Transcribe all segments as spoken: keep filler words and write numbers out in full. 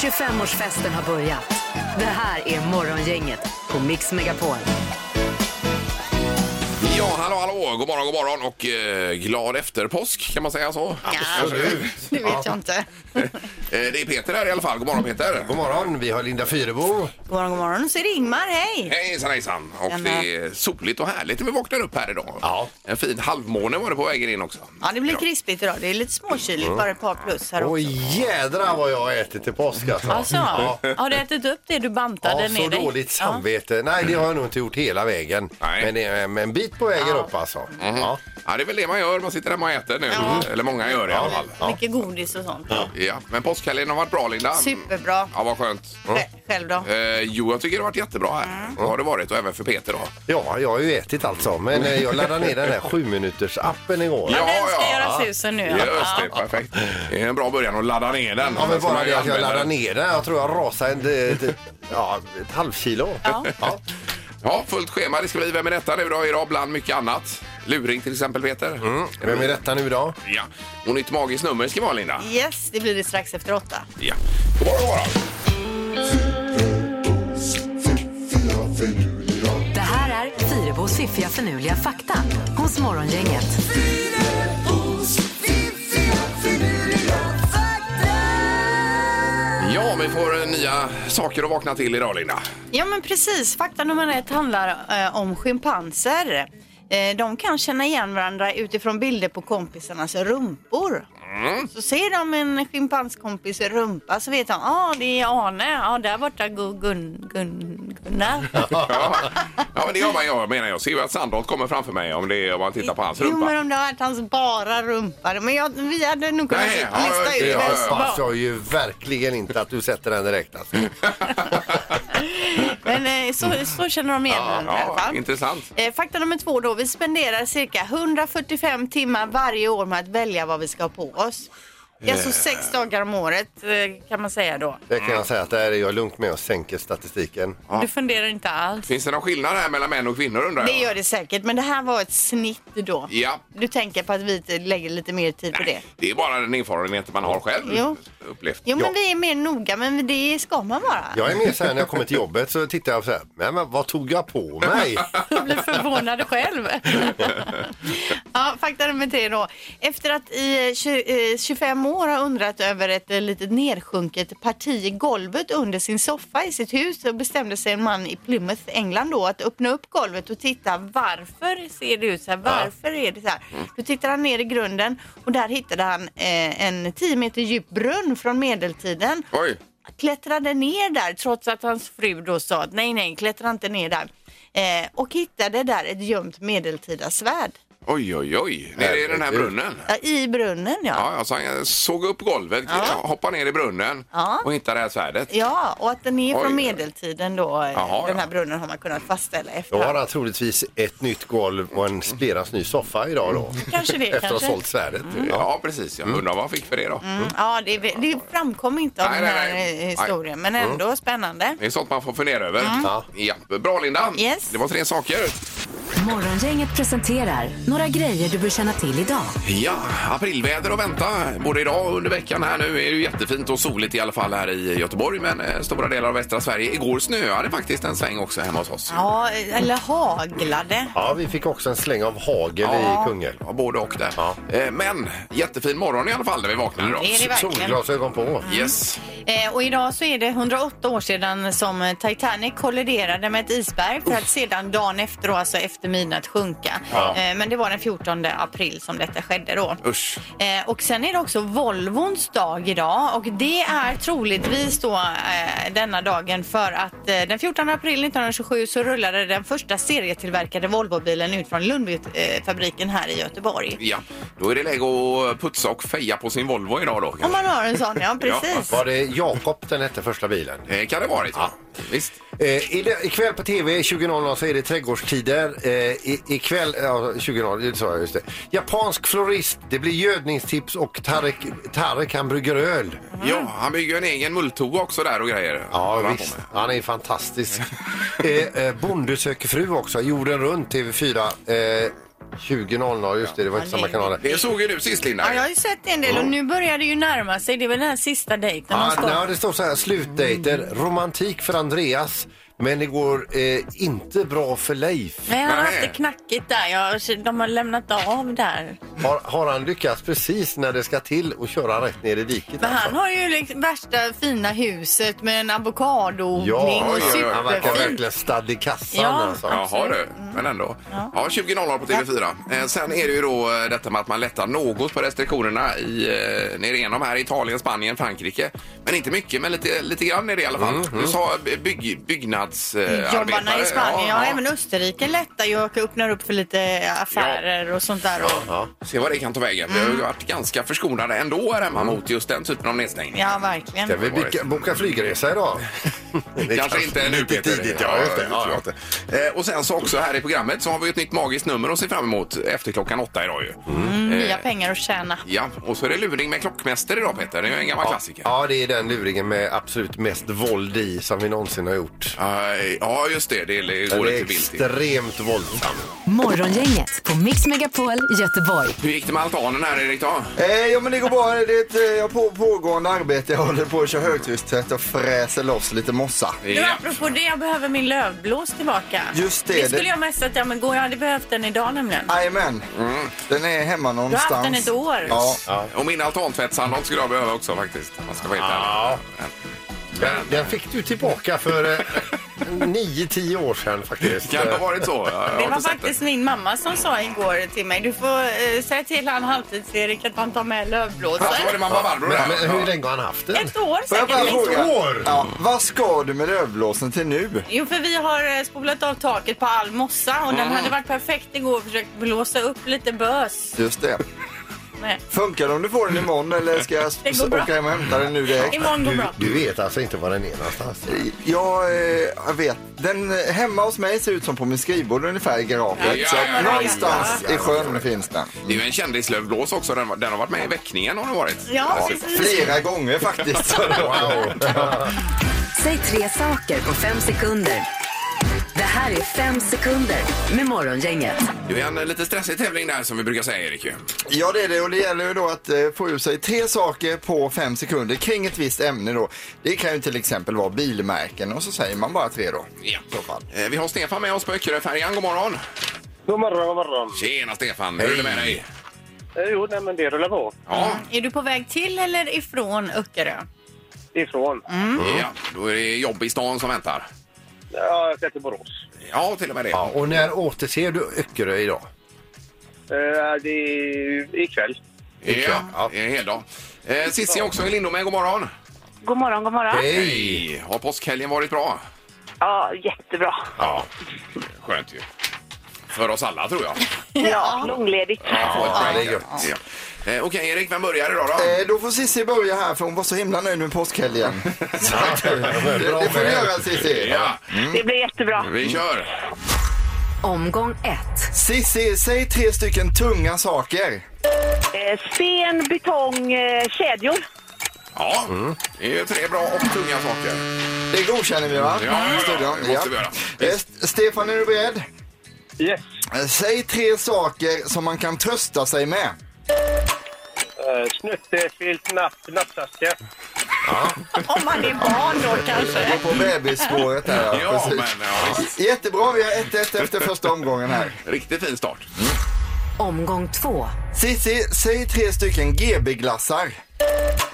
tjugofemårsfesten har börjat. Det här är Morgongänget på Mix Megapol. Ja, hallå, hallå. God morgon, god morgon. Och eh, glad efter påsk, kan man säga så? Ja, absolut. Det vet jag inte. Det är Peter här i alla fall. God morgon, Peter. God morgon. Vi har Linda Fyrebo. God morgon, god morgon. Så är det Ingmar. Hej. Hejsan, hejsan. Och Janna. Det är soligt och härligt. Vi vaknar upp här idag. Ja. En fin halvmåne var det på vägen in också. Ja, det blir krispigt idag. Det är lite småkyligt. Mm. Bara ett par plus här också. Åh, jädrar vad jag har ätit till påsk. Alltså. Alltså, ja. Har du ätit upp det du bantade ja, ner dig? Ja, så dåligt samvete. Ja. Nej, det har jag nog inte gjort hela vägen. Nej. Men, men en bit på vägen ja. upp alltså. Mm. Ja. Ja, det är väl det man gör. Man sitter där och äter nu. Ja. Eller många gör det i alla fall. Ja. Mycket godis och sånt. Ja, ja. Men påskhelgen har varit bra, Linda. Superbra. Ja, vad skönt. Mm. Själv då? Eh, jo, jag tycker det har varit jättebra här. Mm. Har det varit, och även för Peter då. Ja, jag har ju ätit alltså. Men eh, jag laddade ner den här sju minuters appen igår. Ja, ja. Den ska ja. göra susen nu. Just det, perfekt. Det är en bra början att ladda ner den. Ja, men bara det att jag laddade ner den. Jag tror jag rasade en, ett, ja, ett halvkilo. Ja. Ja. Ja, fullt schema. Det ska bli Vem är detta nu idag? Idag bland mycket annat. Luring till exempel, Peter. Mm. Vem är detta nu idag? Ja. Och nytt magiskt nummer ska vara, Linda. Yes, det blir det strax efter åtta. Ja. God morgon, god morgon. Det här är Fyrebos fiffiga förnuliga fakta hos Morgongänget. Ja, vi får nya saker att vakna till idag, Linda. Ja, men precis. Fakta nummer ett handlar eh, om schimpanser. Eh, de kan känna igen varandra utifrån bilder på kompisarnas rumpor. Mm. Så ser de en schimpanskompis rumpa så vet de, ja ah, det är Arne, ja ah, där borta Gun, Gun, Gun, Gunnar. Ja. Ja, men det gör man, jag menar jag ser ju att Sandholt kommer framför mig om, det, om man tittar på hans rumpa. Jo, men om det har varit hans bara rumpar, men jag, vi hade nog kunnat Nej, ja, lista ut det. Jag passar ju verkligen inte att du sätter den direkt alltså. Men eh, så, så känner de igen ja, den ja, i alla fall. Intressant. Eh, fakta nummer två då, vi spenderar cirka hundrafyrtiofem timmar varje år med att välja vad vi ska ha på oss. Ja, så sex dagar om året kan man säga då. Det kan jag säga att det är jag lugnt med att sänka statistiken. Ja. Du funderar inte alls. Finns det någon skillnad här mellan män och kvinnor undrar jag? Det gör det säkert, men det här var ett snitt då. Ja. Du tänker på att vi lägger lite mer tid Nej, på det. Det är bara den erfarenheten man har själv jo. upplevt. Jo, men ja. vi är mer noga, men det ska man vara. Jag är mer så här, när jag kommer till jobbet så tittar jag så här, men vad tog jag på mig? Jag blir förvånad själv. Ja, fakta nummer tre då. Efter att i tjugofem år har undrat över ett litet nedsjunket parti i golvet under sin soffa i sitt hus och bestämde sig en man i Plymouth, England då, att öppna upp golvet och titta varför ser det ut så här, varför är det så här. Då tittade han ner i grunden och där hittade han eh, en tio meter djup brunn från medeltiden. Oj. Klättrade ner där trots att hans fru då sa att nej nej, klättra inte ner där eh, och hittade där ett gömt medeltida svärd. Oj, oj, oj. Nere i den här brunnen. Ja, i brunnen, ja. Ja, alltså, jag såg upp golvet, ja. hoppade ner i brunnen ja. och hittade det här svärdet. Ja, och att den är från oj. medeltiden då. Aha, den här ja. brunnen har man kunnat fastställa efter. Då har han troligtvis ett nytt golv och en spelans ny soffa idag då. Kanske det, efter kanske. Efter att ha sålt svärdet. Mm. Ja, precis. Jag undrar vad han fick för det då. Mm. Ja, det, det framkom inte av nej, den här nej, nej. historien, men ändå mm. spännande. Det är sånt man får fundera över. Mm. Ja. Bra, Linda. Yes. Det var tre saker. Morgongänget presenterar några grejer du bör känna till idag. Ja, aprilväder och vänta. Både idag och under veckan här nu är det jättefint och soligt i alla fall här i Göteborg. Men eh, stora delar av västra Sverige. Igår snöade faktiskt en sväng också hemma hos oss. Ja, eller haglade. Ja, vi fick också en släng av hagel ja, i Kungälv. Ja, både och där. Ja. Eh, men jättefin morgon i alla fall när vi vaknade idag. Det är det verkligen. Solglasögon på. Mm. Yes. Eh, och idag så är det hundraåtta år sedan som Titanic kolliderade med ett isberg. För att Uff. sedan dagen efter, alltså efter midnatt sjunka. Ja. Eh, men det Det var den fjortonde april som detta skedde då. Usch. Eh, och sen är det också Volvons dag idag. Och det är troligtvis då eh, denna dagen för att eh, den fjortonde april nittonhundratjugosju så rullade den första serietillverkade Volvobilen ut från Lundby-fabriken här i Göteborg. Ja, då är det läge att putsa och feja på sin Volvo idag då. Om man har en sån, ja precis. Ja. Var det Jakob den hette första bilen? Eh, kan det vara det? Ja. Visst. Eh, ikväll på T V tjugo noll noll så är det trädgårdstider. Eh, ikväll, ja tjugo noll noll, det sa jag just det. Japansk florist, det blir gödningstips och Tarek, Tarek han brygger öl. Mm. Ja, han bygger en egen mulltoa också där och grejer. Ja han visst, han är fantastisk. eh, eh, Bondesökerfru också, Jorden runt, T V fyra. Eh, tjugo noll noll, just det, det var inte ja, samma kanaler. Det såg ju du sist, Linda. Ja, jag har ju sett en del mm. och nu börjar det ju närma sig. Det är väl den här sista dejten. Ja, ah, står... det står så här, slutdejter, romantik för Andreas. Men det går eh, inte bra för Leif. Nej, han har haft det knackigt där. Jag, de har lämnat av där. Har, har han lyckats precis när det ska till och köra rätt ner i diket? Men alltså. Han har ju liksom värsta fina huset med en avokadoodling. Ja, och superfint. Han verkar verkligen stadd i kassan. Ja, alltså. Ja, har du. Men ändå. Ja, ja tjugo noll noll på T V fyra. Eh, sen är det ju då detta med att man lättar något på restriktionerna i, eh, ner igenom här. Italien, Spanien, Frankrike. Men inte mycket, men lite, lite grann är det i alla fall. Mm, mm. Du sa bygg, byggnad. Jobbarna i Spanien, ja, ja, ja. Även Österrike lättar ju och öppnar upp för lite affärer, ja, och sånt där. Och... Ja, ja. Se vad det kan ta vägen. Mm. Vi har ju varit ganska förskonade ändå här hemma mot just den typen av nedstängning. Ja, verkligen. Ska vi boka, boka flygresa idag? Kanske, kanske inte nu, Peter. Tidigt, ja, ja, ja, ja, ja. Och sen så också här i programmet så har vi ett nytt magiskt nummer att se fram emot efter klockan åtta idag ju. Mm. Mm, nya pengar att tjäna. Ja, och så är det luring med klockmäster idag, Peter. Det är ju en gammal ja. klassiker. Ja, det är den luringen med absolut mest våld i som vi någonsin har gjort. Ja, just det. Det är, går det är extremt våldsamt. Morgongänget på Mix Megapol i Göteborg. Hur gick det med altanen här, Erik? Då? Eh, ja, men det går bra. Det är ett på, pågående arbete. Jag håller på att köra högtryckstvätt och fräser loss lite mossa. Ja. Du, apropå det, jag behöver min lövblås tillbaka. Just det. Det skulle det... jag mest att jag, men går, jag hade behövt den idag nämligen. Jajamän. Mm. Den är hemma någonstans. Du har haft den ett år. Ja. Ja. Och min altantvättshandel skulle jag behöva också faktiskt. Man ska vara ja. Den, den fick du tillbaka för nio tio år sedan faktiskt. Kan det ha varit så? Det var faktiskt det. Min mamma som sa igår till mig, du får eh, säga till han halvtids-Erik att han tar med lövblåsor. Ja, var det mamma Barbro? Ja, men, men hur länge har han haft den? Ett år säkert. Ett år? Ja, vad ska du med lövblåsen till nu? Jo, för vi har spolat av taket på all mossa och mm. den hade varit perfekt igår och försökt blåsa upp lite bös. Just det. Nej. Funkar det om du får den imorgon eller ska jag åka hem och hämta den nu direkt? Imorgon går bra. Du, du vet alltså inte var den är någonstans? Jag, eh, jag vet. Den hemma hos mig ser ut som på min skrivbord ungefär i garaget. Ja, ja, så ja, någonstans ja, ja. i sjön finns den. Det är ju en kändislövblås också. Den, den har varit med i väckningen har den varit. Ja, flera gånger faktiskt. Wow. Säg tre saker på fem sekunder. Det här är fem sekunder med morgongänget. Det är en lite stressig tävling där som vi brukar säga, Erik. Ja, det är det, och det gäller ju då att eh, få ur sig tre saker på fem sekunder kring ett visst ämne då. Det kan ju till exempel vara bilmärken och så säger man bara tre då. Ja. Eh, vi har Stefan med oss på Öckerö-färjan. God morgon. God morgon, god morgon. Tjena Stefan, hur är det med dig? Eh, jo, nej, men det rullar på. Ja. Mm. Är du på väg till eller ifrån Öckerö? Ifrån. Mm. Mm. Ja, då är det jobb i stan som väntar. Ja, jag ska till Borås. Ja, till och med det. Ja, och när återser du Öckerö idag? Eh, det är ikväll. Ja, ja, det är en hel dag. Eh, Sissi också i Lindome, god morgon. God morgon, god morgon. Hej, har påskhelgen varit bra? Ja, jättebra. Ja, skönt ju. För oss alla, tror jag. Ja, långledigt. Ja, det är gött. Ja. Eh, Okej, okay, Erik, vem börjar idag då? Eh, då får Sissi börja här, för hon var så himla nöjd med påskhelgen. det, det får du göra, Sissi. Ja. Mm. Det blir jättebra. Vi kör. Omgång ett. Sissi, säg tre stycken tunga saker. Eh, sten, betong, eh, kedjor. Ja, mm. det är ju tre bra och tunga saker. Det godkänner vi, va? Ja, ja, det måste vi göra. Ja. Eh, Stefan, är du beredd? Yes. Eh, säg tre saker som man kan trösta sig med. Uh, snutte, filt, napp, napptaska. Ja. Om man är barn då kanske. Jag var på bebisspåret här. Ja, ja, men, ja. Jättebra, vi har ett ett efter första omgången här. Riktigt fin start. Mm. Omgång två. Sissi, säg tre stycken G B-glassar.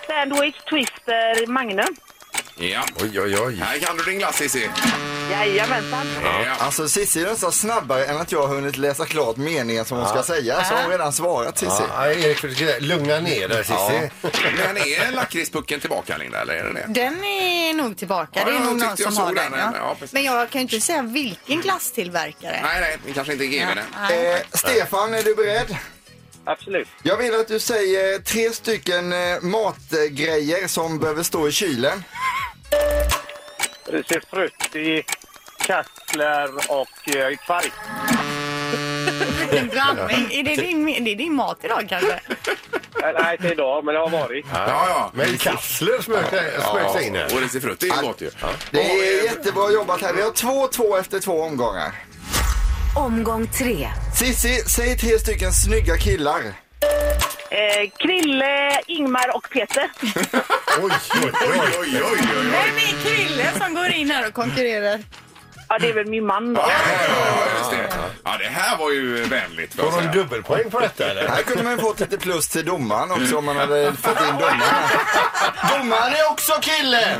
Sandwich, Twister, Magnum. Ja, oj, oj, oj. Här kan du din glass, Sissi. Jajamensan. Ja. Alltså, Sissi är nästan snabbare än att jag har hunnit läsa klart meningen som hon ska säga. Så har hon redan svarat, Sissi. Ja, Erik, lugna ner där, Sissi. Ja. Men är lakritspucken tillbaka, Linda, eller är den det? Den är nog tillbaka. Ja, det är nog någon som har den. den ja. Ja, men jag kan ju inte säga vilken glasstillverkare. Nej, nej, vi kanske inte ger med ja. den. Eh, Stefan, är du beredd? Absolut. Jag vill att du säger tre stycken matgrejer som behöver stå i kylen. Det är frutti, kassler och eh, kvarg. Är det din, är det din mat idag kanske? Nej, inte idag, men det har varit. Ja, ja. Men kassler smög sig in här. Och det är frutti, det är gott ju. Det är jättebra jobbat här. Vi har två två efter två omgångar. Omgång tre. Sissi, säg tre stycken snygga killar. Eh, Krille, Ingmar och Peter. Oj, oj, oj, oj, oj. Vem är Krille som går in här och konkurrerar? Ja, det är väl min man. Ja, just det. Ja, det här var ju vänligt. Får någon dubbelpoäng på detta, eller? Här kunde man få lite plus till domaren också om man hade fått in domaren. Domaren är också kille!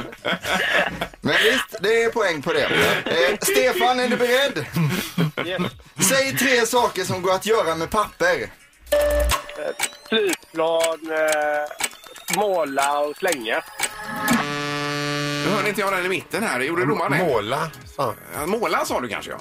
Men visst, det är poäng på det. Eh, Stefan, är du beredd? Yes. Säg tre saker som går att göra med papper. Flygplan, eh, måla och slänga. Nu hörde inte jag den i mitten här. Gjorde domaren det? Måla. Ah. Måla sa du kanske, ja.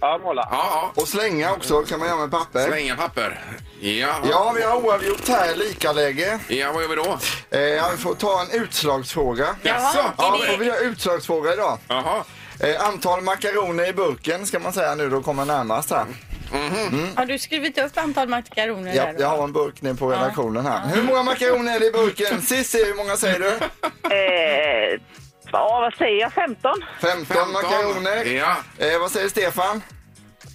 Ja, måla. Ja, ja. Och slänga också kan man göra med papper. Slänga papper. Ja, ja, vi har oavgjort här, lika läge. Ja, vad gör vi då? Eh, vi får ta en utslagsfråga. Jaså? Ja, då får vi göra utslagsfråga idag. Jaha. Eh, antal makaroner i burken ska man säga nu, då kommer närmast här. Mm-hmm. Mm. Har du skrivit upp antal makaroner? Ja, jag har en burk ner på redaktionen här. Ja. Hur många makaroner är det i burken? Sissi, hur många säger du? Eh... Ja, vad säger jag? femton? femton makaroner. Ja. Eh, vad säger Stefan?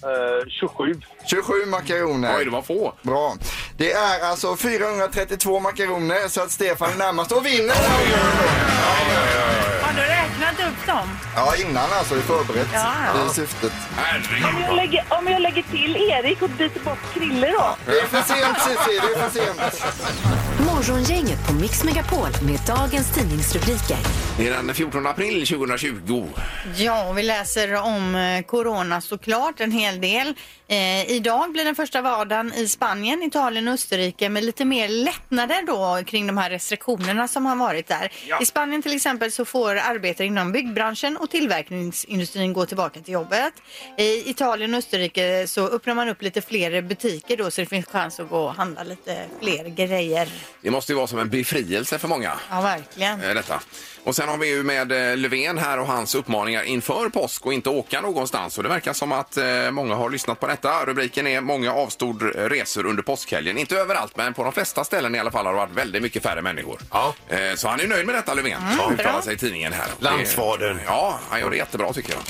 Eh, tjugosju. tjugosju makaroner. Oj, det var få. Bra. Det är alltså fyrahundratrettiotvå makaroner, så att Stefan är närmast och vinner. Oj, oj, oj. Har du räknat upp dem? Ja, innan alltså. Det är förberett. Ja. Det är syftet. Om jag, lägger, om jag lägger till Erik och byter bort Krille då? Det är för sent, Cissi. Det är för sent. Morgongänget på Mix Megapol med dagens tidningsrubriker. Det är den fjortonde april tjugohundratjugo. Ja, och vi läser om corona såklart en hel del. Eh, idag blir den första vardagen i Spanien, Italien och Österrike med lite mer lättnader då kring de här restriktionerna som har varit där. Ja. I Spanien till exempel så får arbetare inom byggbranschen och tillverkningsindustrin gå tillbaka till jobbet. I Italien och Österrike så öppnar man upp lite fler butiker då, så det finns chans att gå och handla lite fler grejer. Det måste ju vara som en befrielse för många. Ja, verkligen. Detta. Och sen har vi ju med Löfven här och hans uppmaningar inför påsk och inte åka någonstans. Och det verkar som att många har lyssnat på detta. Rubriken är många avstod resor under påskhelgen. Inte överallt, men på de flesta ställen i alla fall har det varit väldigt mycket färre människor. Ja. Så han är nöjd med detta, Löfven. Mm, bra. Uttalar sig i tidningen här. Landsfadern. Ja, han gör det jättebra tycker jag.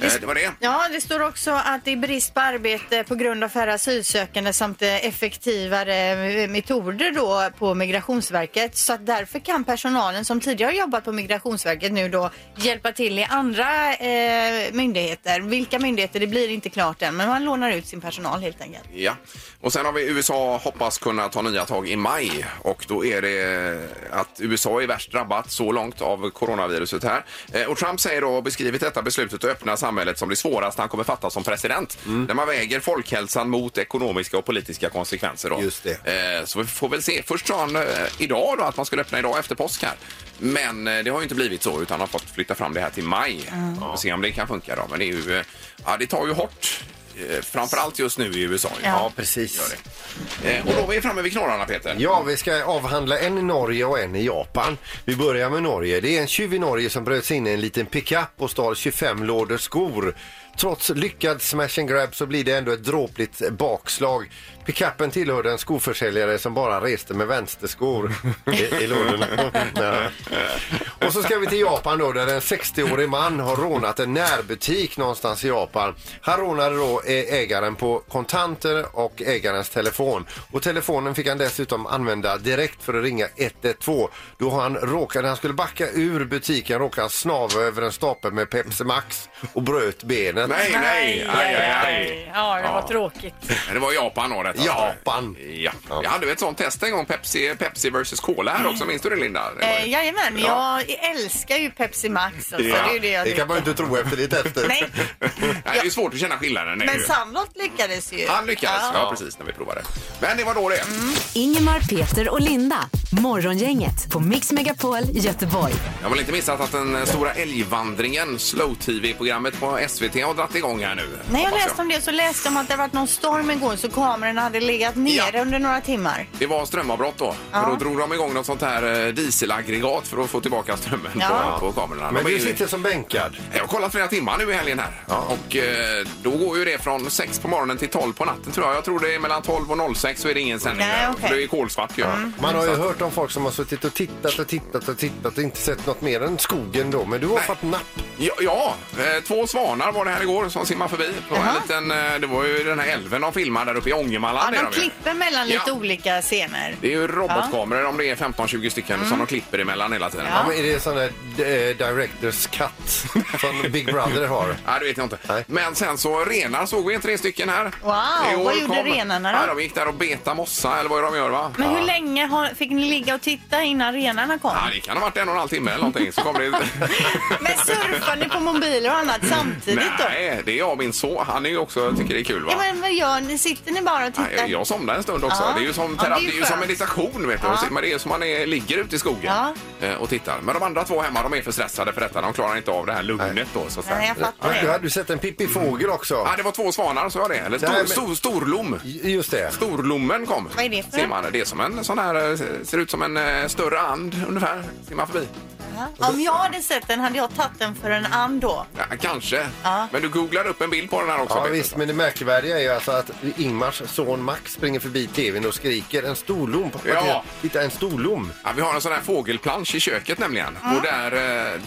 Det var det. Ja, det står också att det är brist på arbete på grund av färre asylsökande samt effektivare metoder då på Migrationsverket. Så att därför kan personalen som tidigare jobbat på Migrationsverket nu då hjälpa till i andra eh, myndigheter. Vilka myndigheter, det blir inte klart än, men man lånar ut sin personal helt enkelt. Ja, och sen har vi U S A hoppas kunna ta nya tag i maj, och då är det att U S A är värst drabbat så långt av coronaviruset här. Och Trump säger då, beskrivit detta beslutet att öppna samhället som blir svårast han kommer fatta som president. Mm. Där man väger folkhälsan mot ekonomiska och politiska konsekvenser. Då. Just det. Eh, så vi får väl se. Först sa han eh, idag då att man skulle öppna idag efter påsk här. Men eh, det har ju inte blivit så, utan han har fått flytta fram det här till maj. Mm. Ja. Se om det kan funka då. Men det, är ju, eh, ja, det tar ju hårt. Eh, framförallt just nu i U S A. Ja, ja precis. Det. Eh, och då är vi framme vid knorrarna, Peter. Ja, vi ska avhandla en i Norge och en i Japan. Vi börjar med Norge. Det är en tjuv i Norge som bröt sig in i en liten pickup och stal tjugofem lådor skor. Trots lyckad smash and grab så blir det ändå ett dråpligt bakslag. Pickuppen tillhörde en skoförsäljare som bara reste med vänsterskor i, i lådorna. Ja. Och så ska vi till Japan då, där en sextioårig man har rånat en närbutik någonstans i Japan. Han rånade då ägaren på kontanter och ägarens telefon. Och telefonen fick han dessutom använda direkt för att ringa ett ett två. Då han råkade, när han skulle backa ur butiken, råkade han snava över en stapel med Pepsi Max och bröt benet. Nej, nej, aj, aj, aj, aj. Ja, det var ja. Tråkigt. Det var Japan då detta. Japan. Ja. Jag hade ju ett sånt test en gång, Pepsi, Pepsi versus Cola här också, minns du det, Linda? Det ju... eh, jajamän, ja. Jag älskar ju Pepsi Max. Alltså. Ja. Det, är det, jag det kan man inte tro efter det testet. Nej. Nej, det är ju svårt att känna skillnaden. Men Sandlott lyckades ju. Han lyckades, ja. ja precis, när vi provade. Men det var då det. Mm. Ingemar, Peter och Linda. Morgongänget på Mix Megapol i Göteborg. Jag vill inte missa att den stora älgvandringen, Slow-tv-programmet på S V T, har dratt igång här nu. När jag läste jag. om det så läste jag om att det varit någon storm igår, så kamerorna hade legat nere ja. under några timmar. Det var strömavbrott då. Ja. Då drog de igång något sånt här dieselaggregat för att få tillbaka strömmen ja. på, på kamerorna. Men du sitter ju... som bänkad. Jag har kollat flera timmar nu i helgen här. Ja. Och eh, då går ju det är från sex på morgonen till tolv på natten tror jag. Jag tror det är mellan tolv och noll sex så är det ingen sändning. Nej, okay. Det är kolsvart. Mm. Mm. Man har ju hört om folk som har suttit och tittat och tittat och tittat och inte sett något mer än skogen då. Men du har Nej. fått napp. Ja, ja, två svanar var det här igår som simmar förbi. På en liten, det var ju den här älven de filmade där uppe i Ångermanland. Ja, de klipper mellan lite ja. olika scener. Det är ju robotkameror ja. om det är femton tjugo stycken mm. som de klipper emellan hela tiden. Ja. Ja, men är det sån där director's cut som Big Brother har? Ja, det vet jag inte. Nej. Men sen så renar såg vi tre stycken här. Wow, vad gjorde kom. renarna då? Ja, de gick där och beta mossa eller vad de gör va? Men hur ja. länge har, fick ni ligga och titta innan renarna kom? Ja, det kan ha varit en och en halv timme eller någonting så kom det. Men surfar ni på mobiler och annat samtidigt Nej, då? Nej, det är jag och min son. Han är ju också, tycker det är kul va? Ja, men vad gör ni? Sitter ni bara och tittar? Ja, jag somnar en stund också. Ja. Det är ju som terapi, ja, det är ju som meditation vet du. Ja. Men det är som man är, ligger ute i skogen ja. och tittar. Men de andra två hemma, de är för stressade för detta. De klarar inte av det här lugnet då så att säga. Nej, du hade sett en pippifågel också. Ja, det var två svanar så jag det. Eller stor, Nej, men... stor, storlom. Just det. Storlommen kom. Vad är det för? Simmar. Det är som en sån här, ser ut som en större and ungefär. Simmar förbi. Om jag hade sett den hade jag tagit den för en and då. Ja, kanske. Ja. Men du googlar upp en bild på den här också. Ja Peter. Visst, men det märkvärdiga är ju alltså att Ingmars son Max springer förbi tvn och skriker en storlom. Pappa, ja. Titta, en storlom. Ja, vi har en sån här fågelplansch i köket nämligen. Mm. Och där,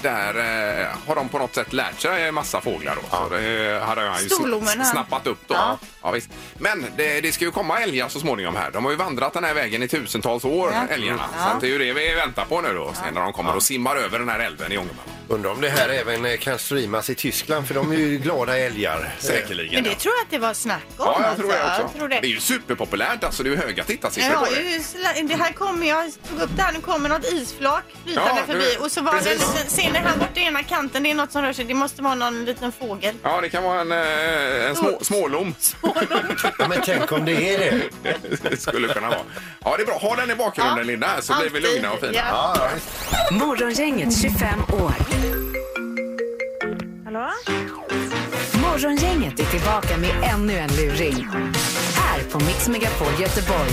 där har de på något sätt lärt sig en massa fåglar då. Ja. Så det hade jag ju Storlomen snappat upp då. Ja. Ja, visst. Men det, det ska ju komma älgar så småningom här. De har ju vandrat den här vägen i tusentals år, ja. älgarna. Ja. Så det är ju det vi väntar på nu då. Sen när de kommer ja. och simmar över den här älven i Ångermanland. Undrar om det här även kan streamas i Tyskland för de är ju glada älgar. Säkerligen. Men det ja. tror jag att det var snack om. Ja, jag tror det också. Jag tror det. Det är ju superpopulärt, alltså det är ju höga tittarsiffror på det. Det här kommer, jag tog upp det här, nu kommer något isflak flytande ja, förbi och så var precis. det en liten, ser ni här borta i ena kanten, det är något som rör sig, det måste vara någon liten fågel. Ja, det kan vara en, en små, smålom. Smålom. Ja, men tänk om det är det. Det skulle kunna vara. Ja, det är bra. Ha den i bakgrunden ja. Linda, så alltid. Blir vi lugna och fina. Ja. Ja, ja. Morgongänget tjugofem år. Hallå? Morgongänget är tillbaka med ännu en luring. Här på Mix Megapol Göteborg.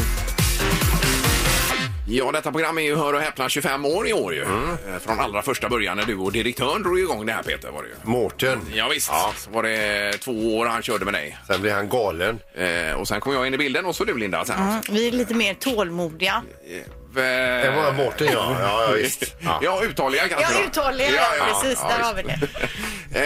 Ja, detta program är ju Hör och häpna tjugofem år i år ju. Mm. Från allra första början när du och direktören drog igång det här, Peter, var det ju. Mårten. Ja, visst. Ja. Så var det två år han körde med dig. Sen blev han galen. Eh, och sen kom jag in i bilden och så du, Linda. Sen. Mm. Vi är lite mer tålmodiga. Eh, Det var Mårten, ja. Ja, ja, visst. Ja, ja uthålliga kanske. Ja, uthålliga, ja, ja, precis. Ja, där ja, har vi det.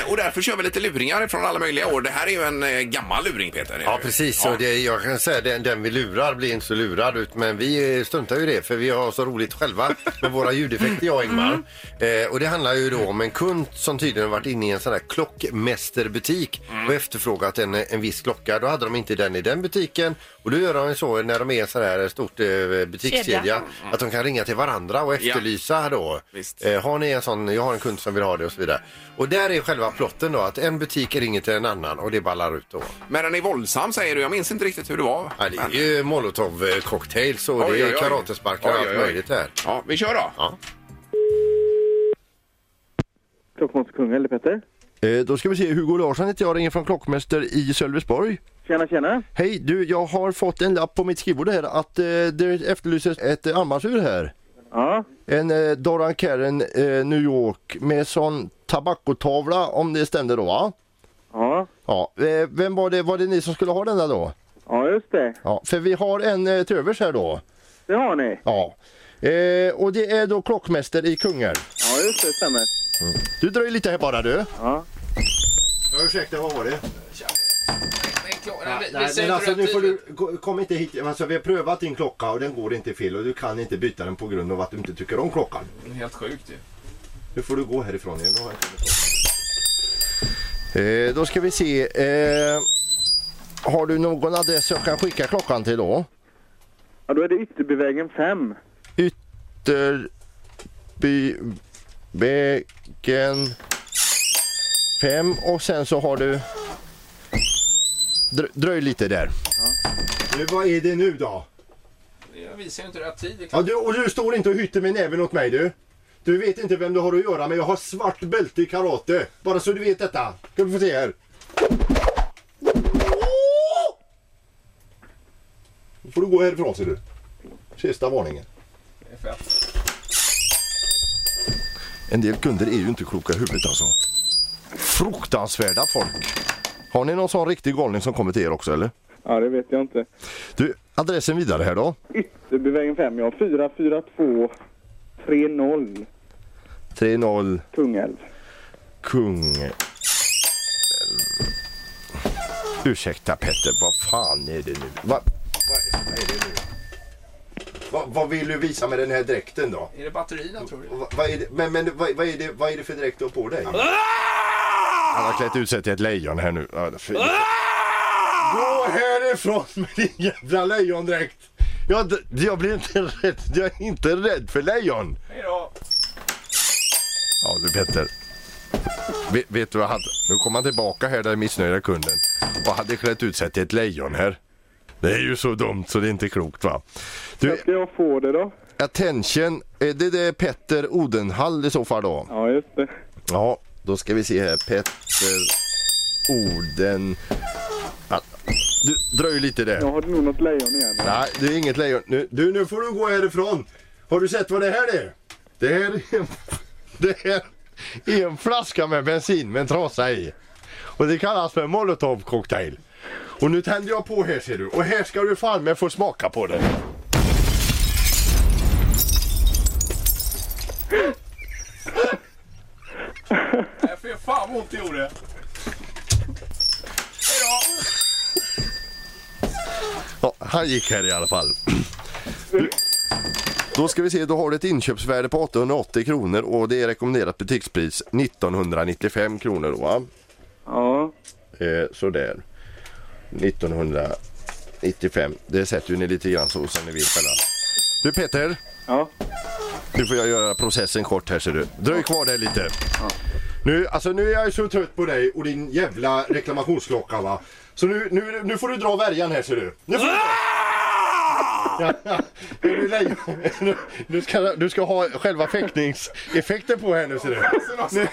Och därför kör vi lite luringar från alla möjliga år. Det här är ju en gammal luring, Peter. Ja, precis. Ja. Och det, jag kan säga, den, den vi lurar blir inte så lurad ut. Men vi stuntar ju det, för vi har så roligt själva med våra ljudeffekter, jag och Ingmar. Mm. Eh, och det handlar ju då om en kund som tydligen varit inne i en sån här klockmästerbutik mm. och efterfrågat en, en viss klocka. Då hade de inte den i den butiken. Och då gör de så när de är så här stort eh, butikskedja. Mm. Att de kan ringa till varandra och efterlysa ja. då. Eh, har ni en sån, jag har en kund som vill ha det och så vidare. Och där är själva plotten då, att en butik ringer till en annan och det ballar ut då. Men den är våldsam, säger du, jag minns inte riktigt hur det var. Ja, det är ju molotov-cocktails och oj, det är karatesparkar och allt möjligt här. Ja, vi kör då. Ja. Klockmäster Kungälv, Petter. Eh, då ska vi se, Hugo Larsson heter jag, ringer från Klockmäster i Sölvesborg. Tjena, tjena. Hej, du, jag har fått en lapp på mitt skrivbord här att eh, det efterlyses ett eh, armbandsur här. Ja. En eh, Doran Karen eh, New York med sån tabakotavla, om det stämde då, va? Ja. Ja, eh, vem var det, var det ni som skulle ha den där då? Ja, just det. Ja, för vi har en eh, tövers här då. Det har ni. Ja. Eh, och det är då klockmäster i Kungälv. Ja, just det, stämmer. Mm. Du drar ju lite här bara, du. Ja. Jag ursäkta, vad var det? Ja, nej, nej, men alltså, nu får du, kom inte hit, alltså, vi har prövat din klocka och den går inte fel och du kan inte byta den på grund av att du inte tycker om klockan. Det är helt sjukt ju. Nu får du gå härifrån. Jag går härifrån. Eh, då ska vi se, eh, har du någon adress jag kan skicka klockan till då? Ja, då är det Ytterbyvägen fem. Ytterbyvägen fem och sen så har du... Drö- dröj lite där. Ja. Nu, vad är det nu då? Jag visar ju inte rätt tid. Ja, du, och du står inte och hytter med näven åt mig, du. Du vet inte vem du har att göra med. Jag har svart bälte i karate. Bara så du vet detta. Ska du få se här. Nu får du gå härifrån, ser du. Sista varningen. Det är fett. En del kunder är ju inte kloka i huvudet alltså. Fruktansvärda folk. Har ni någon sån riktig galning som kommer till er också, eller? Ja, det vet jag inte. Du, adressen vidare här då? Ytterbyvägen fem, ja. fyra fyra två tre noll. tre noll. Kungälv. Kungälv. Ursäkta Petter, vad fan är det nu? Va? Vad är det nu? Va, vad vill du visa med den här dräkten då? Är det batterierna tror du? Va, va är det, men men vad, vad, är det, vad är det för dräkt du har på dig? Han har klätt ut sig till ett lejon här nu. Ja, för... Gå härifrån med din jävla lejondräkt. Jag, jag blir inte rädd. Jag är inte rädd för lejon. Hej då. Ja du Petter. Vet, vet du vad han... Nu kommer han tillbaka här där missnöjda kunden. Och hade klätt ut sig till ett lejon här. Det är ju så dumt så det är inte klokt va. Du, jag ska jag få det då? Attention. Är det det Petter Odenhall i så fall då? Ja just det. Ja då ska vi se här. Petter Oden... Du drar ju lite där. Jag har nog något lejon igen. Nej det är inget lejon. Nu, du nu får du gå härifrån. Har du sett vad det här är? Det här är... Det här... I en flaska med bensin med en trasa i. Och det kallas för molotovcocktail. Och nu tänder jag på här ser du. Och här ska du fan med få smaka på det. Nej för fan vad ont det gjorde. Ja, han gick här i alla fall. Du. Då ska vi se, då har det ett inköpsvärde på åttahundraåttio kronor och det är rekommenderat butikspris nittonhundranittiofem kronor då va? Ja. Eh, sådär. nittonhundranittiofem. Det sätter ju ni lite grann så som ni vill fälla. Du Peter? Ja? Nu får jag göra processen kort här ser du. Dröj kvar där lite. Ja. Nu, alltså nu är jag så trött på dig och din jävla reklamationsklocka va? Så nu, nu, nu får du dra värjan här ser du. Nu får du dra. Ja, ja. Du, du, du, ska, du ska ha själva fäktningseffekten på henne ser du. Nu.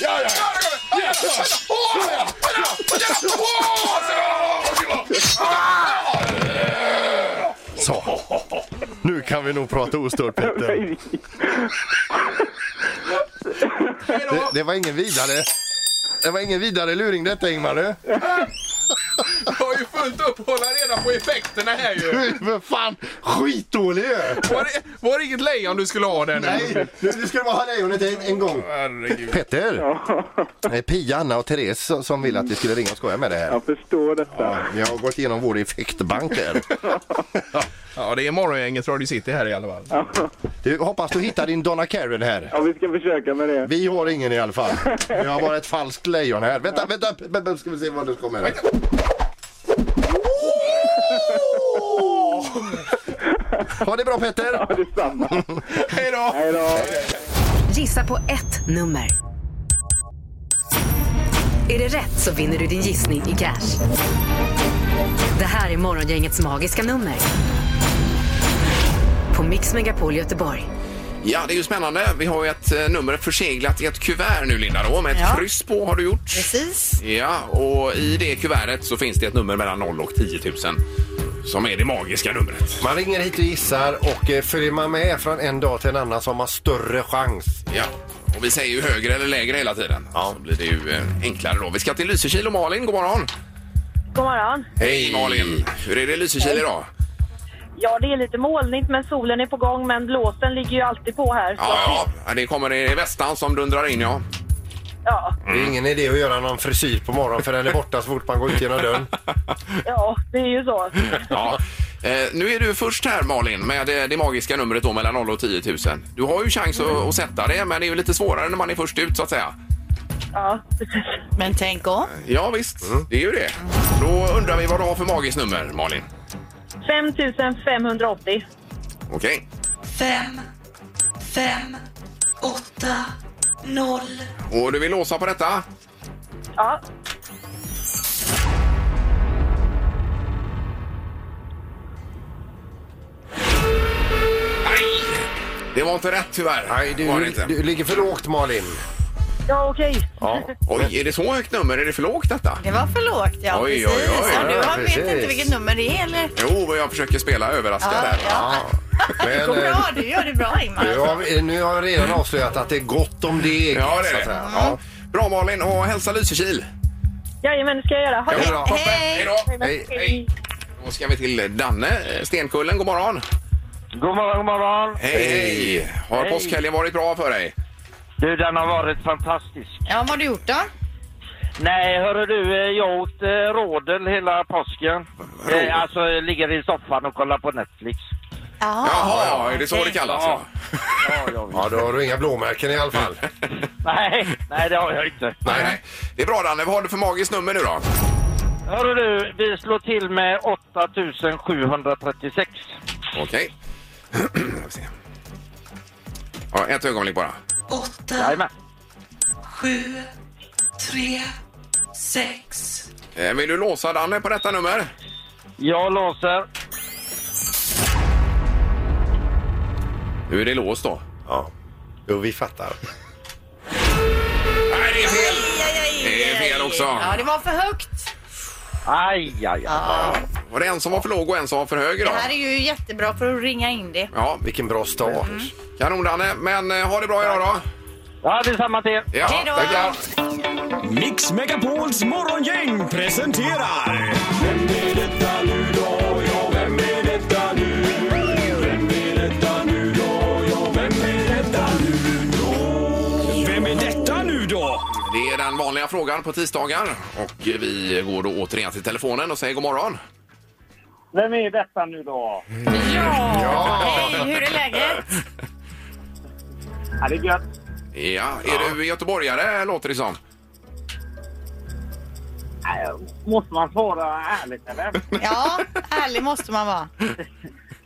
Ja, ja. Så. Nu kan vi nog prata ostört Petter. Det, det var ingen vidare. Det var ingen vidare luring detta Ingmar nu. Jag har ju fullt upp hålla reda på effekterna här ju. Du, men fan, skitdålig ju. Var, var det inget lejon du skulle ha där nu? Nej, du, du skulle bara ha lejonet en, en gång. Herregud. Petter, ja. Pia, Anna och Therese som vill att vi skulle ringa och skoja med det här. Jag förstår detta. Ja, vi har gått igenom vår effektbank här. Ja. Ja, det är morgongänget Radio City här i alla fall. Ja. Du, hoppas du hittar din Donna Karen här. Ja, vi ska försöka med det. Vi har ingen i alla fall. Vi har bara ett falskt lejon här. Vänta, ja. vänta, vänta, ska vi se vad du ska med här. Ha det bra Petter. Ja, det är samma. Hej då. Hej då. Gissa på ett nummer. Är det rätt så vinner du din gissning i cash. Det här är morgongängets magiska nummer. På Mix Megapol Göteborg. Ja, det är ju spännande. Vi har ju ett eh, nummer förseglat i ett kuvert nu, Linda, då, med ett ja. kryss på har du gjort. Precis. Ja, och i det kuvertet så finns det ett nummer mellan noll och tio tusen som är det magiska numret. Man ringer hit och gissar och eh, följer man med från en dag till en annan så har man större chans. Ja, och vi säger ju högre eller lägre hela tiden. Ja, så blir det ju eh, enklare då. Vi ska till Lysekil och Malin. God morgon. God morgon. Hej Malin. Hur är det i Lysekil Hej. idag? Ja, det är lite molnigt, men solen är på gång, men blåsten ligger ju alltid på här. Så. Ja, ja, det kommer i västan som dundrar in, ja. Ja. Mm. Det är ingen idé att göra någon frisyr på morgonen, för den är borta så fort man går ut genom dörren. Ja, det är ju så. Ja. Eh, nu är du först här, Malin, med det, det magiska numret då mellan noll och tio tusen. Du har ju chans mm. att, att sätta det, men det är ju lite svårare när man är först ut, så att säga. Ja, men tänk om. Ja, visst. Mm. Det är ju det. Då undrar vi vad du har för magiskt nummer, Malin. fem tusen femhundraåttio. Okej. fem fem åtta noll. Och du vill låsa på detta? Ja. Nej! Det var inte rätt tyvärr. Nej, du, inte. du ligger för lågt, Malin. Ja, okej. Okay. Ja. Oj, är det så högt nummer? Är det för lågt detta? Det var för lågt, ja. Oj, precis. Oj, oj, oj. Ja, du vet inte vilket nummer det är, eller? Jo, jag försöker spela överraskad ja, där. Ja. Men, det går bra, du gör det bra, Ingmar. Ja, nu har jag redan avslöjat att det är gott om deg. Ja, det är det. Ja. Bra, Malin. Och hälsa Lysekil. Jajamän, det ska jag göra. Hej. Ja, hej. Hej, hej, hej. Då ska vi till Danne Stenkullen. God morgon. God morgon, god morgon. Hej. Hej. Har hej. Påskhelgen varit bra för dig? Du, den har varit fantastisk. Ja, vad har du gjort då? Nej, hörru du, jag åkte rådel hela påsken. Rådel. Alltså, jag ligger i soffan och kollar på Netflix. Jaha, Jaha ja, är det så det kallas? Ja, ja, ja, då har du inga blåmärken i alla fall. nej, nej, det har jag inte. Nej, nej. Det är bra, Danne. Vad har du för magiskt nummer nu då? Hörru du, vi slår till med åtta tusen sjuhundratrettiosex. Okej. Ja, ett ögonblick bara. åtta, sju, tre, sex. Eh, vill du låsa, Danne, på detta nummer? Jag låser. Nu är det låst då. Ja. Jo, vi fattar. Nej, det är fel. Aj, aj, aj, det är fel också. Ja, det var för högt. Aj, aj, aj. Ja. Var det en som var för låg och en som var för hög idag? Det här är ju jättebra för att ringa in det. Ja, vilken bra start. Mm. Kanon, Danne. Men eh, ha det bra idag då. Ja, det är samma till. Ja, hej då. Mix Megapols morgongäng presenterar... Vem är detta nu då? Ja, vem är detta nu? Vem är detta nu då? Ja, vem är detta nu då? Vem är detta nu då? Det är den vanliga frågan på tisdagar. Och vi går då återigen till telefonen och säger god morgon. Vem är detta nu då? Ja! Ja. Hej, hur är läget? Ja, det är gött. Ja, är ja. du göteborgare låter det som? Måste man svara ärligt eller? Ja, ärlig måste man vara.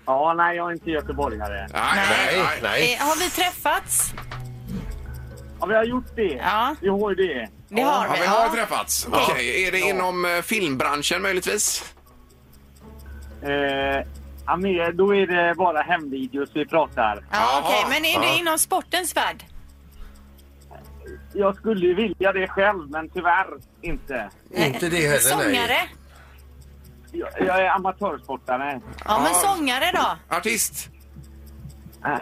Ja, nej, jag är inte göteborgare. Nej, nej, nej, nej. Eh, Har vi träffats? Ja, vi har gjort det. Ja. Vi har ju det. Vi har, ja, vi har ja. träffats. Okej, okay. Är det ja. inom filmbranschen möjligtvis? Eh... Ja, men då är det bara hemvideos vi pratar. Ja, okej. Okay. Men är det inom sportens värld? Jag skulle ju vilja det själv, men tyvärr inte. Inte det heller, sångare? Nej. Jag, jag är amatörsportare. Ja, men sångare då? Artist? Äh,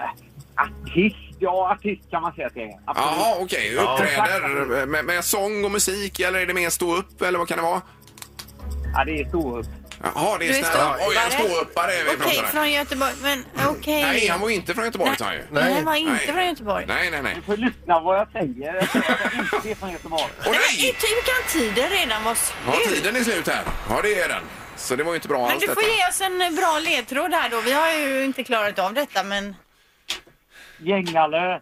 artist? Ja, artist kan man säga till. Jaha, okej. Okay. Uppträder ja. med, med sång och musik, eller är det mer stå upp, eller vad kan det vara? Ja, det är stå upp. Jaha, det är snälla. Oj, en ståuppare är vi okay, från från Göteborg, men okej. Okay. Nej, han var inte från Göteborg, sa han ju. Nej, han var inte nej. från Göteborg. Nej, nej, nej. Du får lyssna vad jag säger. Jag säger att jag inte är från Göteborg. Oh, nej! Men, hur kan tiden redan vara slut? Ja, tiden är slut här. Ja, det är den. Så det var ju inte bra men alls. Men du får detta. Ge oss en bra ledtråd här då. Vi har ju inte klarat av detta, men... Gängalö.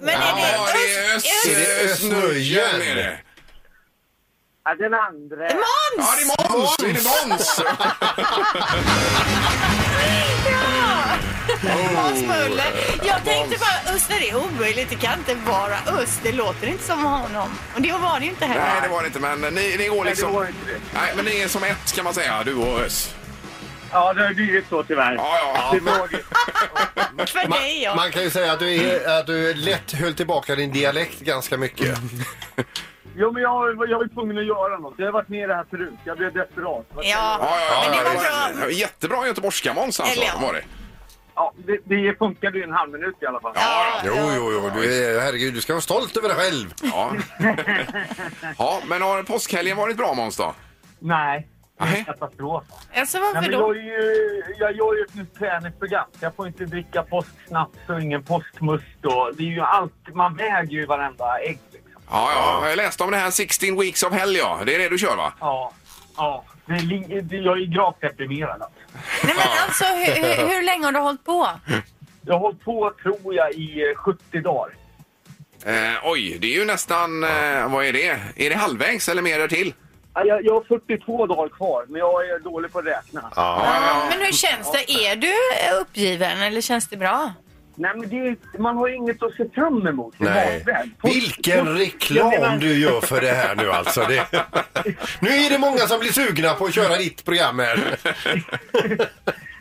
Men ja, är det ja, det är Öss... Ösnöjen är det. Den andra. Det är Måns! Ja, det är Måns! Det är Måns! Ja! Måns Möller. Jag tänkte bara, Öss, det är omöjligt. Det kan inte vara Öss. Det låter inte som honom. Och det var det ju inte heller. Nej, det var det inte. Men ni, ni går liksom... Nej, nej, men ni är som ett kan man säga, du och Öss. Ja, det har ju blivit så tyvärr. Ja, ja, ja. För dig, ja. Man, man kan ju säga att du, är, att du lätt höll tillbaka din dialekt ganska mycket. Jo, men jag, jag är tvungen att göra något. Jag har varit nere här förut. Jag blev desperat. Ja, ja, ja, ja, men det var bra. Var jättebra göteborgska, Måns, alltså. Eller, ja. Var det? Ja, det, det funkade ju en halv minut i alla fall. Ja, ja. Jo, jo, jo. Du är, herregud, du ska vara stolt över dig själv. Ja, ja, men har påskhelgen varit bra, Måns, då? Nej. Nej. Katastrof. Alltså, varför nej, men då? Jag gör ju, jag gör ju ett nytt träningsprogram. Jag får inte dricka påsksnaps och ingen påskmust. Och det är ju allt, man väger ju varenda ägg. Ja, ja, jag läste om det här sexton Weeks of Hell, ja. Det är det du kör, va? Ja, ja. Det är, det, jag är gravt deprimerad. Nej, men alltså, hur, hur, hur länge har du hållit på? Jag har hållit på, tror jag, i sjuttio dagar. Eh, oj, det är ju nästan... Eh, vad är det? Är det halvvägs eller mer till? Ja, jag, jag har fyrtiotvå dagar kvar, men jag är dålig på att räkna. Ja. Ja, men hur känns det? Är du uppgiven eller känns det bra? Nej, men det är, man har inget att se fram emot. Nej. På, vilken på, reklam menar... du gör för det här nu alltså. Det... Nu är det många som blir sugna på att köra ditt program här.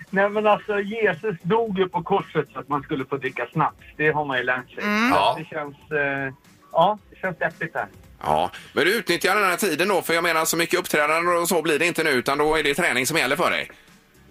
Nej, men alltså Jesus dog ju på korset så att man skulle få dricka snaps. Det har man ju lärt sig. Mm. Ja. Det känns, eh, ja, det känns deppigt här. Ja, men du utnyttjar den här tiden då för jag menar så mycket uppträdande och så blir det inte nu utan då är det träning som gäller för dig.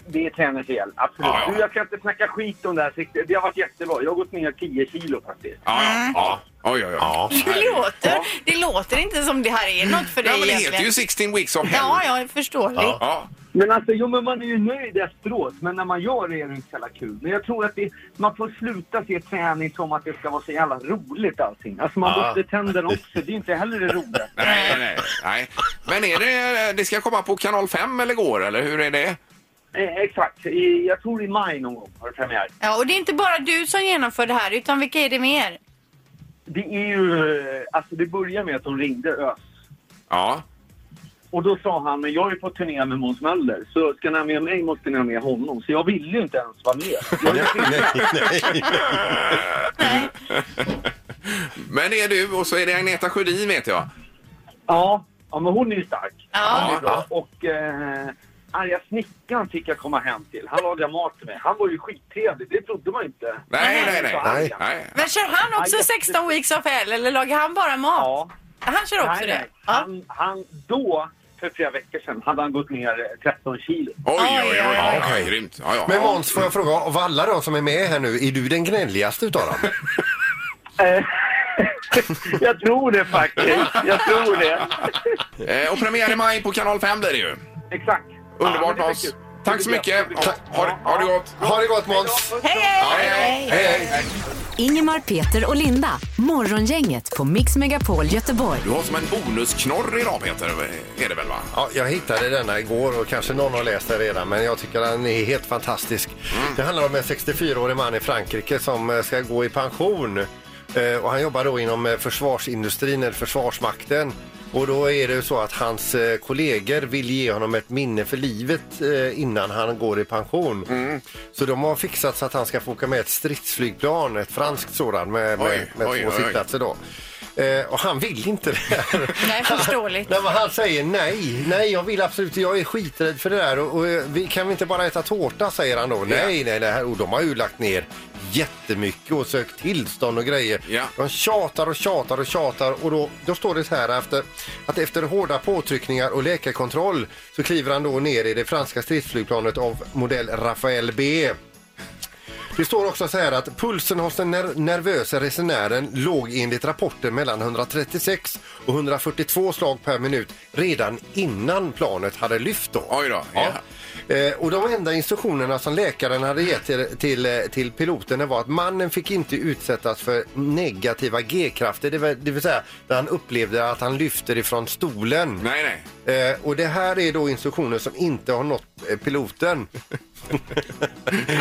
det är tränarfel, absolut. Ja, ja. Du, jag kan inte snacka skit om det här. Det har varit jättebra. Jag har gått ner tio kilo faktiskt. Ja, ja, ja. Oj, oj, oj. Ja. Det, låter, ja. det låter inte som det här är något för dig. Ja, men det heter ju sexton weeks of hell. Ja, ja, jag förstår. Ja. Ja. Men alltså, jo, men man är ju nöjd efteråt. Men när man gör det är det inte så jävla kul. Men jag tror att det, man får sluta se träning som att det ska vara så jävla roligt allting. Alltså man måste ja. tänderna också. Det är inte heller det roligt. Nej, nej, nej. Men är det, det ska komma på Kanal fem eller går, eller hur är det? Exakt, jag tror i maj någon gång har det premiär. Ja, och det är inte bara du som genomför det här, utan vilka är det mer? Det är ju, alltså det börjar med att de ringde Öss. Ja. Och då sa han, men jag är på turné med Måns Möller, så ska ni ha med mig måste ni ha med honom. Så jag vill ju inte ens vara med. nej, nej, nej. Men är du, och så är det Agneta Sjödin vet jag. Ja, ja men hon är ju stark. Ja. Ja. Och... Eh, Arja snickaren fick jag komma hem till. Han lagade mat till mig. Han var ju skittrevlig. Det trodde man inte. Nej, nej, nej. nej, nej. Men kör han också sexton weeks of hell? Eller lagar han bara mat? Ja. Han kör också nej, det. Nej. Han, han då, för flera veckor sedan, hade han gått ner tretton kilo. Oj, oj, oj. oj, oj. Ja, grymt. Ja, ja. Men Måns, får jag fråga, av alla då som är med här nu, är du den gnälligaste utav dem? Jag tror det faktiskt. Jag tror det. Och premiär i maj på Kanal fem blir det ju. Exakt. Underbart, Måns. Ja, tack så mycket. Ja, ha, det, ha det gott. Ha det gott, Måns. Hej, hej. hej, hej. hej. Ingemar, Peter och Linda. Morgongänget på Mix Megapol Göteborg. Du har som en bonusknorr idag, Peter. Är det väl, va? Ja, jag hittade denna igår och kanske någon har läst den redan. Men jag tycker den är helt fantastisk. Mm. Det handlar om en sextiofyraårig man i Frankrike som ska gå i pension. Och han jobbar då inom försvarsindustrin eller försvarsmakten. Och då är det ju så att hans kollegor vill ge honom ett minne för livet innan han går i pension. Mm. Så de har fixat så att han ska få åka med ett stridsflygplan, ett franskt sådant med, med, oj, med oj, två oj. sittplatser då. Eh, och han vill inte det här. Nej, förståeligt. Han, han säger nej, nej jag vill absolut, jag är skiträdd för det där. Och, och vi kan vi inte bara äta tårta, säger han då. Ja. Nej, nej, det här, och de har ju lagt ner jättemycket och sökt tillstånd och grejer. Ja. De tjatar och tjatar och tjatar och då, då står det så här efter, att efter hårda påtryckningar och läkarkontroll så kliver han då ner i det franska stridsflygplanet av modell Rafael B. Det står också så här att pulsen hos den ner- nervösa resenären låg enligt rapporten mellan etthundratrettiosex och etthundrafyrtiotvå slag per minut redan innan planet hade lyft då. Oj då, ja. Ja. Eh, och de enda instruktionerna som läkaren hade gett till, till, till piloten var att mannen fick inte utsättas för negativa G-krafter, det vill, det vill säga där han upplevde att han lyfter ifrån stolen. Nej, nej. Eh, och det här är då instruktioner som inte har nått eh, piloten.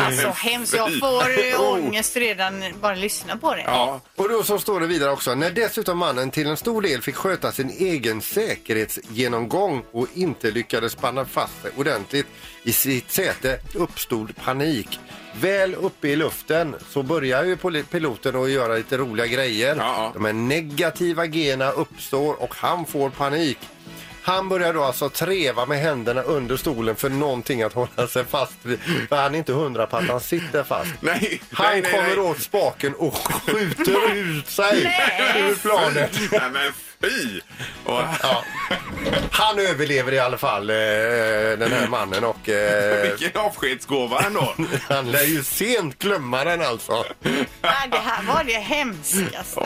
Alltså hemskt, jag får ångest redan bara lyssna på det. Ja. Och då så står det vidare också, när dessutom mannen till en stor del fick sköta sin egen säkerhetsgenomgång och inte lyckades spanna fast ordentligt i sitt säte uppstod panik. Väl uppe i luften så börjar ju piloten att göra lite roliga grejer. Ja. De här negativa gena uppstår och han får panik. Han börjar då alltså treva med händerna under stolen för någonting att hålla sig fast vid. För han är inte hundra på att han sitter fast. Nej, han nej, kommer nej. åt spaken och skjuter ut sig nej. ur planet. Nej, men fy! Och... Ja. Han överlever i alla fall, eh, den här mannen. Och, eh... vilken avskedsgåva han då? Han lär ju sent glömma den alltså. Nej, det här var det hemskaste.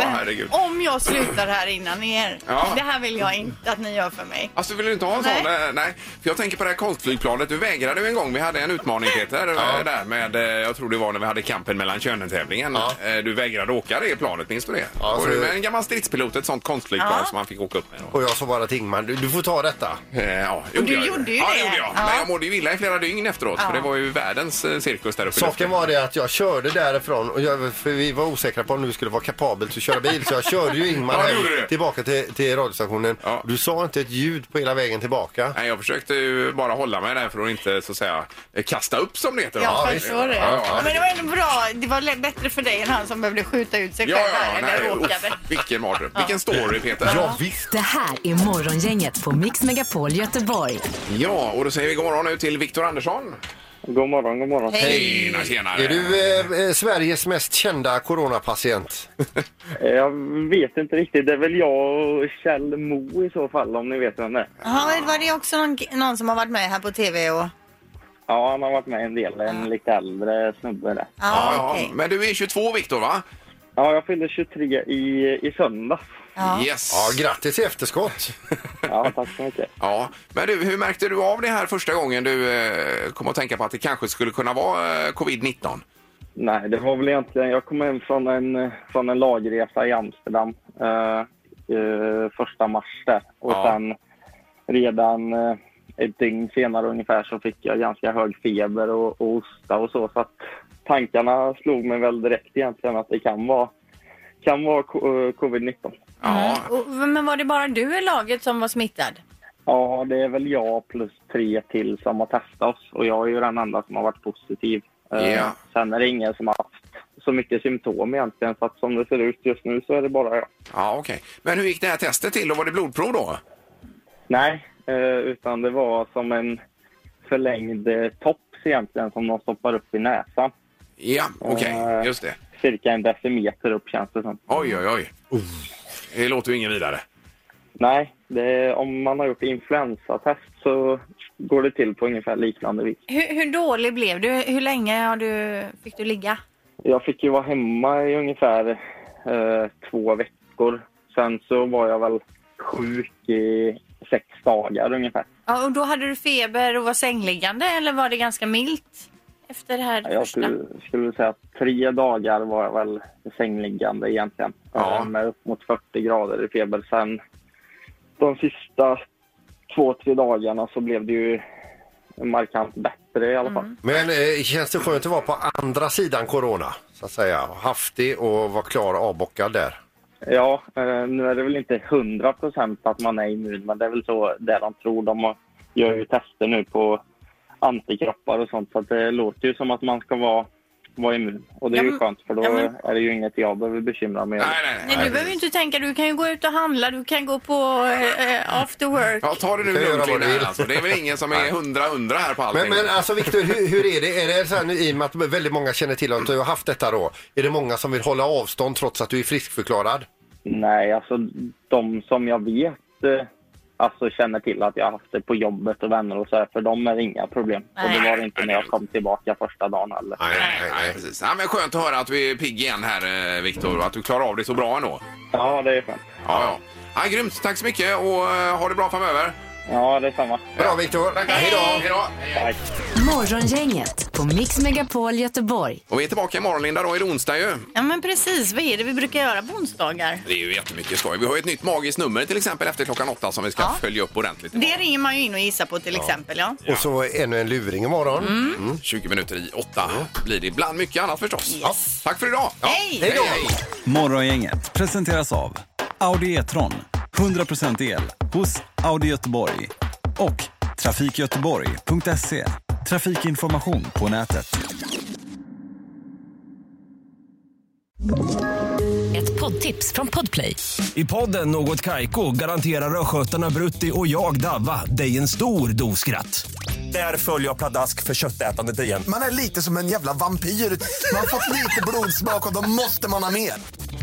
Oh, om jag slutar här innan er. Ja. Det här vill jag inte att ni gör för mig. Alltså vill du inte ha en nej. sån? Nej, för jag tänker på det här koltflygplanet. Du vägrade ju en gång. Vi hade en utmaning, Peter, ja. där med, jag tror det var när vi hade kampen mellan könen-tävlingen. Ja. Du vägrade åka det planet, minns du det? Ja, och så... du med en gammal stridspilot, ett sånt koltflygplan ja. som man fick åka upp med. Då. Och jag så bara Tingman, du, du får ta detta. Ja, och du jag. gjorde ju ja, det. Ja, gjorde jag. Ja. Men jag mådde ju illa i flera dygn efteråt, ja. för det var ju världens cirkus där uppe. Saken var det att jag körde därifrån, och jag, för vi var osäkra på om du skulle vara kapabelt att köra bil, så jag körde ju Ingmar ja, här, tillbaka till, till radiostationen. Ja. Du sa inte ett ljud på hela vägen tillbaka. Nej, jag försökte ju bara hålla mig där för att inte så att säga kasta upp som det heter. Ja, jag förstår det. Ja, ja. Men det var ändå bra, det var bättre för dig än han som behövde skjuta ut sig ja, själv ja, här, eller råkade. Vilken mardröm, ja. vilken story, Peter. Ja, visst. Det här är Morgongänget på Mix Megapol Göteborg. Ja, och då säger vi god morgon nu till Viktor Andersson. God morgon, god morgon. Hej, Hej tjenare. Är du eh, Sveriges mest kända coronapatient? Jag vet inte riktigt. Det är väl jag och Kjell Mo i så fall, om ni vet vem det är. Ja, var det också någon, någon som har varit med här på T V och... Ja, han har varit med en del. En ah. lite äldre snubbe där. Ah, ja, okay. Men du är tjugotvå, Viktor, va? Ja, jag fyllde tjugotre i, i söndags. Ja. Yes. Ja, grattis i efterskott. Ja, tack så mycket. Ja, men du, hur märkte du av det här första gången du eh, kom att tänka på att det kanske skulle kunna vara eh, covid nitton? Nej, det var väl egentligen... Jag kom hem från en, från en lagresa i Amsterdam eh, eh, första mars där. Och ja. sen redan eh, ett dygn senare ungefär så fick jag ganska hög feber och, och hosta och så. Så att tankarna slog mig väl direkt egentligen att det kan vara, kan vara covid nitton. Ja. Mm. Men var det bara du i laget som var smittad? Ja, det är väl jag plus tre till som har testat oss. Och jag är ju den enda som har varit positiv. Yeah. Sen är det ingen som har haft så mycket symptom egentligen. Så att som det ser ut just nu så är det bara jag. Ja, okej. Okay. Men hur gick det här testet till? Och var det blodprov då? Nej, utan det var som en förlängd tops egentligen som de stoppar upp i näsan. Ja, okej. Okay. Just det. Cirka en decimeter upp känns det som. Oj, oj, oj. Uh. Det låter ju ingen vidare. Nej, det är, om man har gjort influensatest så går det till på ungefär liknande vis. Hur, hur dålig blev du? Hur länge har du, fick du ligga? Jag fick ju vara hemma i ungefär eh, två veckor. Sen så var jag väl sjuk i sex dagar ungefär. Ja, och då hade du feber och var sängliggande eller var det ganska milt? Efter det här jag skulle, skulle säga att tre dagar var jag väl sängliggande egentligen. Ja. Med upp mot fyrtio grader i feber. Sen de sista två, tre dagarna så blev det ju markant bättre i alla fall. Mm. Men eh, känns det skönt att vara på andra sidan corona så att säga? Haftig och vara klar och avbockad där? Ja, eh, nu är det väl inte hundra procent att man är immun. Men det är väl så där de tror. De gör ju tester nu på antikroppar och sånt, så att det låter ju som att man ska vara, vara immun. Och det är ja, men, ju skönt, för då ja, men, är det ju inget jag behöver bekymra mig. Nej, nej, nej, nej, nej. Du behöver ju inte tänka, du kan ju gå ut och handla, du kan gå på eh, after work. Ja, ta det nu lugnt här alltså. Det är väl ingen som är hundra hundra här på allting. Men, men alltså Viktor, hur, hur är det? Är det så här, i och med att väldigt många känner till att du har haft detta då, är det många som vill hålla avstånd trots att du är friskförklarad? Nej, alltså de som jag vet... Alltså känner till att jag har haft det på jobbet och vänner och så här, för de är inga problem. Nej. Och det var det inte när jag kom tillbaka första dagen heller. Nej, nej, nej, precis. Ja, men skönt att höra att vi är pigg igen här, Viktor, och att du klarar av det så bra ändå. Ja, det är skönt. Ja, ja. Ja, grymt. Tack så mycket och ha det bra framöver. Ja, det är samma. Bra, Viktor. Tack. Hej då. Hej då. Hej. Morgongänget på Mix Megapol Göteborg. Och vi är tillbaka imorgon, Linda, då är det onsdag ju. Ja, men precis. Vad är det vi brukar göra på onsdagar? Det är ju jättemycket skoj. Vi har ju ett nytt magiskt nummer till exempel efter klockan åtta som vi ska ja. följa upp ordentligt imorgon. Det ringer man ju in och gissar på till ja. exempel, ja. Och så ännu en luring imorgon. Mm. Mm. tjugo minuter i åtta mm. blir det ibland mycket annat förstås. Yes. Ja. Tack för idag. Ja. Hej. Hej då. Hej. Morgongänget presenteras av Audi e-tron. hundra procent el hos Audi Göteborg och trafikgöteborg punkt se. Trafikinformation på nätet. Ett poddtips från Podplay. I podden Något Kaiko garanterar röskötarna Brutti och jag Davva dig en stor doskratt. Där följer jag pladask för köttätandet igen. Man är lite som en jävla vampyr. Man har fått lite blodsmak och då måste man ha mer.